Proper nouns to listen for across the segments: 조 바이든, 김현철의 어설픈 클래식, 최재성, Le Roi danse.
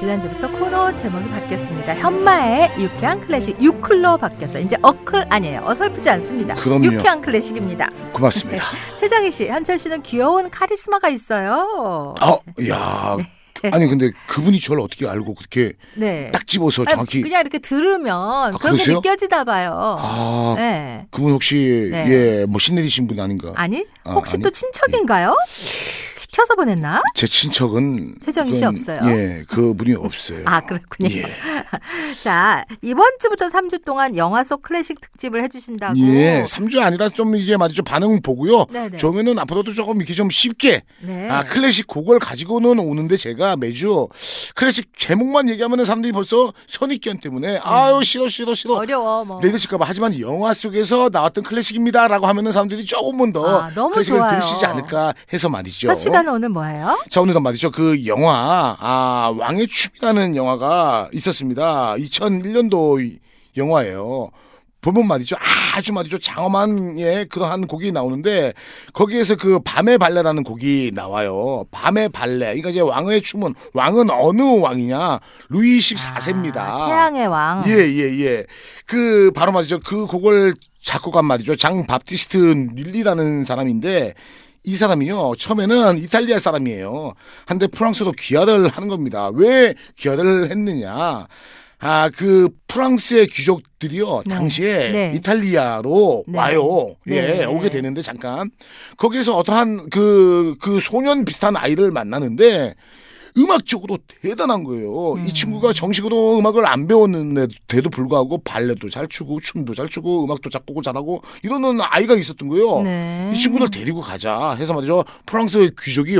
지난주부터 코너 제목이 바뀌었습니다. 현마의 유쾌한 클래식, 유클로 바뀌어서 이제 어클 아니에요. 어설프지 않습니다. 그럼요. 유쾌한 클래식입니다. 고맙습니다. 최정희 씨, 현철 씨는 귀여운 카리스마가 있어요. 이야. 네. 아니 근데 그분이 저를 어떻게 알고 그렇게 네. 딱 집어서 정확히 그냥 이렇게 들으면 그런 게 느껴지다 봐요. 네. 그분 혹시 네. 예, 뭐 신내리신 분 아닌가? 아니? 혹시 아니? 또 친척인가요? 예. 시켜서 보냈나? 제 친척은 최정희 씨 없어요. 예, 그분이 없어요. 아 그렇군요. 예. 자 이번 주부터 3주 동안 영화 속 클래식 특집을 해주신다고. 예, 3주 아니라 좀 이게 맞죠 반응 보고요. 저면은 앞으로도 조금 이렇게 좀 쉽게 네. 클래식 곡을 가지고는 오는데 제가. 매주 클래식 제목만 얘기하면 사람들이 벌써 선입견 때문에 아유 싫어 어려워 뭐 내리실까봐. 하지만 영화 속에서 나왔던 클래식입니다라고 하면은 사람들이 조금은 더 클래식을 좋아요. 들으시지 않을까 해서 말이죠. 첫 시간은 오늘 뭐예요? 자 오늘은 말이죠 그 영화 왕의 춤이라는 영화가 있었습니다. 2001년도 영화예요. 보면 말이죠. 아주 말이죠. 장엄한 예, 그러한 곡이 나오는데 거기에서 그 밤의 발레라는 곡이 나와요. 밤의 발레. 그러니까 이제 왕의 춤은 왕은 어느 왕이냐? 루이 14세입니다. 태양의 왕. 예. 그 바로 말이죠. 그 곡을 작곡한 말이죠. 장 바티스트 릴리라는 사람인데 이 사람이요. 처음에는 이탈리아 사람이에요. 한데 프랑스로 귀화를 하는 겁니다. 왜 귀화를 했느냐? 그 프랑스의 귀족들이요 당시에 이탈리아로 와요. 오게 되는데 잠깐 거기에서 어떠한 그 소년 비슷한 아이를 만나는데 음악적으로 대단한 거예요. 이 친구가 정식으로 음악을 안 배웠는데도 불구하고 발레도 잘 추고 춤도 잘 추고 음악도 작곡을 잘하고 이러는 아이가 있었던 거예요. 이 친구를 데리고 가자 해서 말이죠. 프랑스의 귀족이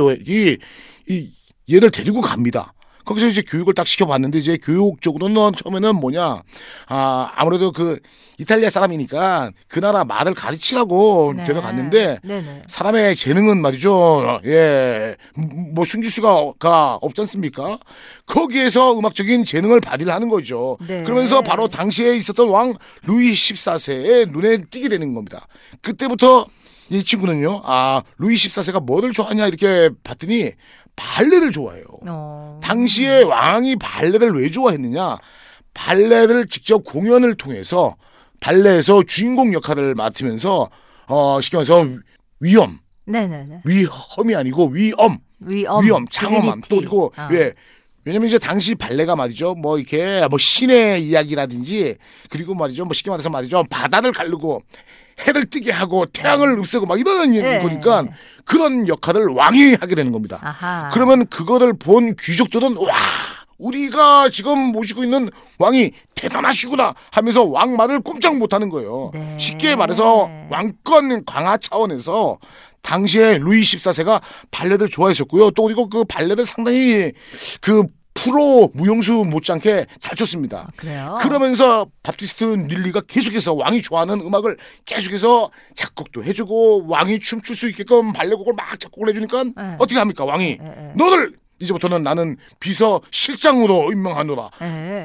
얘를 데리고 갑니다. 거기서 이제 교육을 딱 시켜봤는데 이제 교육적으로는 처음에는 뭐냐 아무래도 그 이탈리아 사람이니까 그 나라 말을 가르치라고 데려갔는데 사람의 재능은 말이죠 예 뭐 숨길 수가 없지 않습니까? 거기에서 음악적인 재능을 발휘를 하는 거죠. 그러면서 바로 당시에 있었던 왕 루이 14세의 눈에 띄게 되는 겁니다. 그때부터 이 친구는요 루이 14세가 뭐를 좋아하냐 이렇게 봤더니 발레를 좋아해요. 당시에 왕이 발레를 왜 좋아했느냐? 발레를 직접 공연을 통해서 발레에서 주인공 역할을 맡으면서 시키면서 위엄, 위험이 아니고 위엄, 장엄함 또 그리고 왜냐면 이제 당시 발레가 말이죠 뭐 이렇게 뭐 신의 이야기라든지 그리고 말이죠 뭐 쉽게 말해서 말이죠 바다를 가르고 해를 뜨게 하고 태양을 없애고 막 이러는 거니까 그런 역할을 왕이 하게 되는 겁니다. 그러면 그거를 본 귀족들은 와 우리가 지금 모시고 있는 왕이 대단하시구나 하면서 왕 말을 꼼짝 못하는 거예요. 쉽게 말해서 왕권 강화 차원에서 당시에 루이 14세가 발레를 좋아했었고요. 또 그리고 그 발레를 상당히 그 프로 무용수 못지않게 잘 쳤습니다. 그러면서 바티스트 릴리가 계속해서 왕이 좋아하는 음악을 계속해서 작곡도 해주고 왕이 춤출 수 있게끔 발레곡을 막 작곡을 해주니까 어떻게 합니까? 왕이 너들 이제부터는 나는 비서실장으로 임명하노라.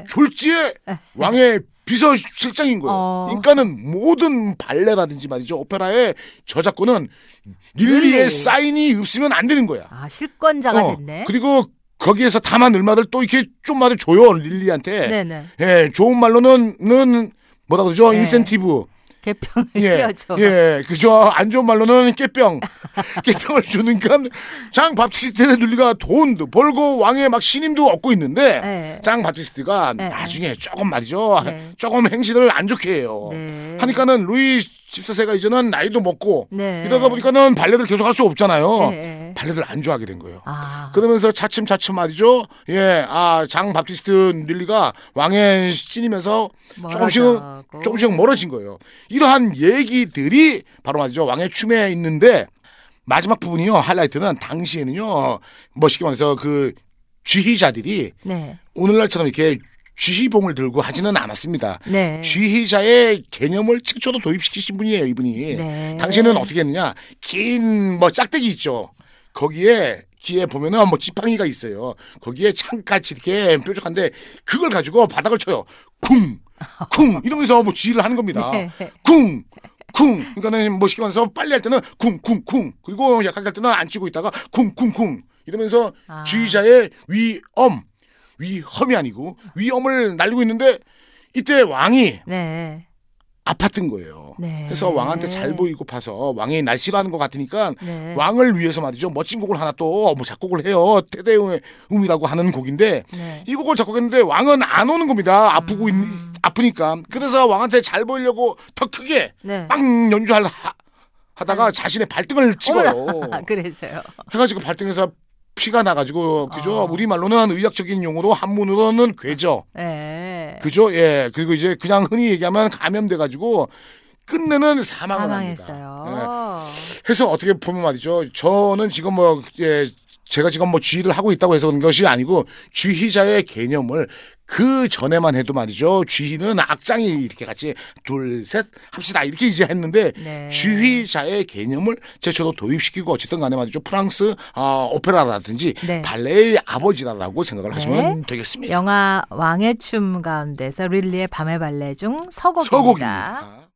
졸지에 왕의 비서실장인 거예요. 그러니까는 모든 발레라든지 말이죠. 오페라의 저작권은 릴리의 사인이 없으면 안 되는 거야. 실권자가 됐네. 그리고 거기에서 다만 얼마들 또 이렇게 좀 말을 줘요. 릴리한테. 예, 좋은 말로는 뭐라 그러죠? 인센티브. 개평을 띄워줘. 그죠. 안 좋은 말로는 깨병. 깨병을 주는 건 장 바티스트의 룰리가 돈도 벌고 왕의 막 신임도 얻고 있는데 장 바티스트가 나중에 조금 말이죠. 조금 행실을 안 좋게 해요. 하니까는 루이 14세가 이제는 나이도 먹고 이러다 보니까는 발레를 계속 할 수 없잖아요. 발레를 안 좋아하게 된 거예요. 그러면서 차츰 말이죠. 장 바티스트 릴리가 왕의 신이면서 조금씩 멀어진 거예요. 이러한 얘기들이 바로 말이죠. 왕의 춤에 있는데 마지막 부분이요. 하이라이트는 당시에는요. 멋있게 말해서 그 지휘자들이 오늘날처럼 이렇게 쥐희봉을 들고 하지는 않았습니다. 쥐희자의 개념을 최초로 도입시키신 분이에요, 이분이. 당시에는 어떻게 했느냐? 긴 뭐 짝대기 있죠. 거기에 보면은 뭐 지팡이가 있어요. 거기에 창같이 이렇게 뾰족한데 그걸 가지고 바닥을 쳐요. 쿵 이러면서 뭐 쥐를 하는 겁니다. 쿵. 그러니까는 뭐 쉽게 말해서 빨리 할 때는 쿵. 그리고 약하게 할 때는 안 치고 있다가 쿵 이러면서 쥐희자의 위엄 위험이 아니고 위험을 날리고 있는데 이때 왕이 네. 아팠던 거예요. 네. 그래서 왕한테 잘 보이고 파서 왕이 날 싫어하는 것 같으니까 네. 왕을 위해서 말이죠. 멋진 곡을 하나 또 뭐 작곡을 해요. 태대의 음이라고 하는 곡인데 네. 이 곡을 작곡했는데 왕은 안 오는 겁니다. 아프고 아프니까. 그래서 왕한테 잘 보이려고 더 크게 네. 막 연주하다가 자신의 발등을 찍어요. 그래서요. 해가지고 발등에서 피가 나가지고 그죠? 우리말로는 의학적인 용어로 한문으로는 괴죠. 네. 그죠? 예. 그리고 이제 그냥 흔히 얘기하면 감염돼가지고 끝내는 사망을 합니다. 예. 그래서 어떻게 보면 말이죠. 저는 지금 뭐 예, 제가 지금 뭐 쥐의를 하고 있다고 해서 그런 것이 아니고 쥐의자의 개념을 그 전에만 해도 말이죠. 쥐의는 악장이 이렇게 같이 둘, 셋 합시다 이렇게 이제 했는데 네. 쥐의자의 개념을 최초로 도입시키고 어쨌든 간에 말이죠. 프랑스 오페라라든지 네. 발레의 아버지라고 생각을 하시면 네. 되겠습니다. 영화 왕의 춤 가운데서 릴리의 밤의 발레 중 서곡입니다.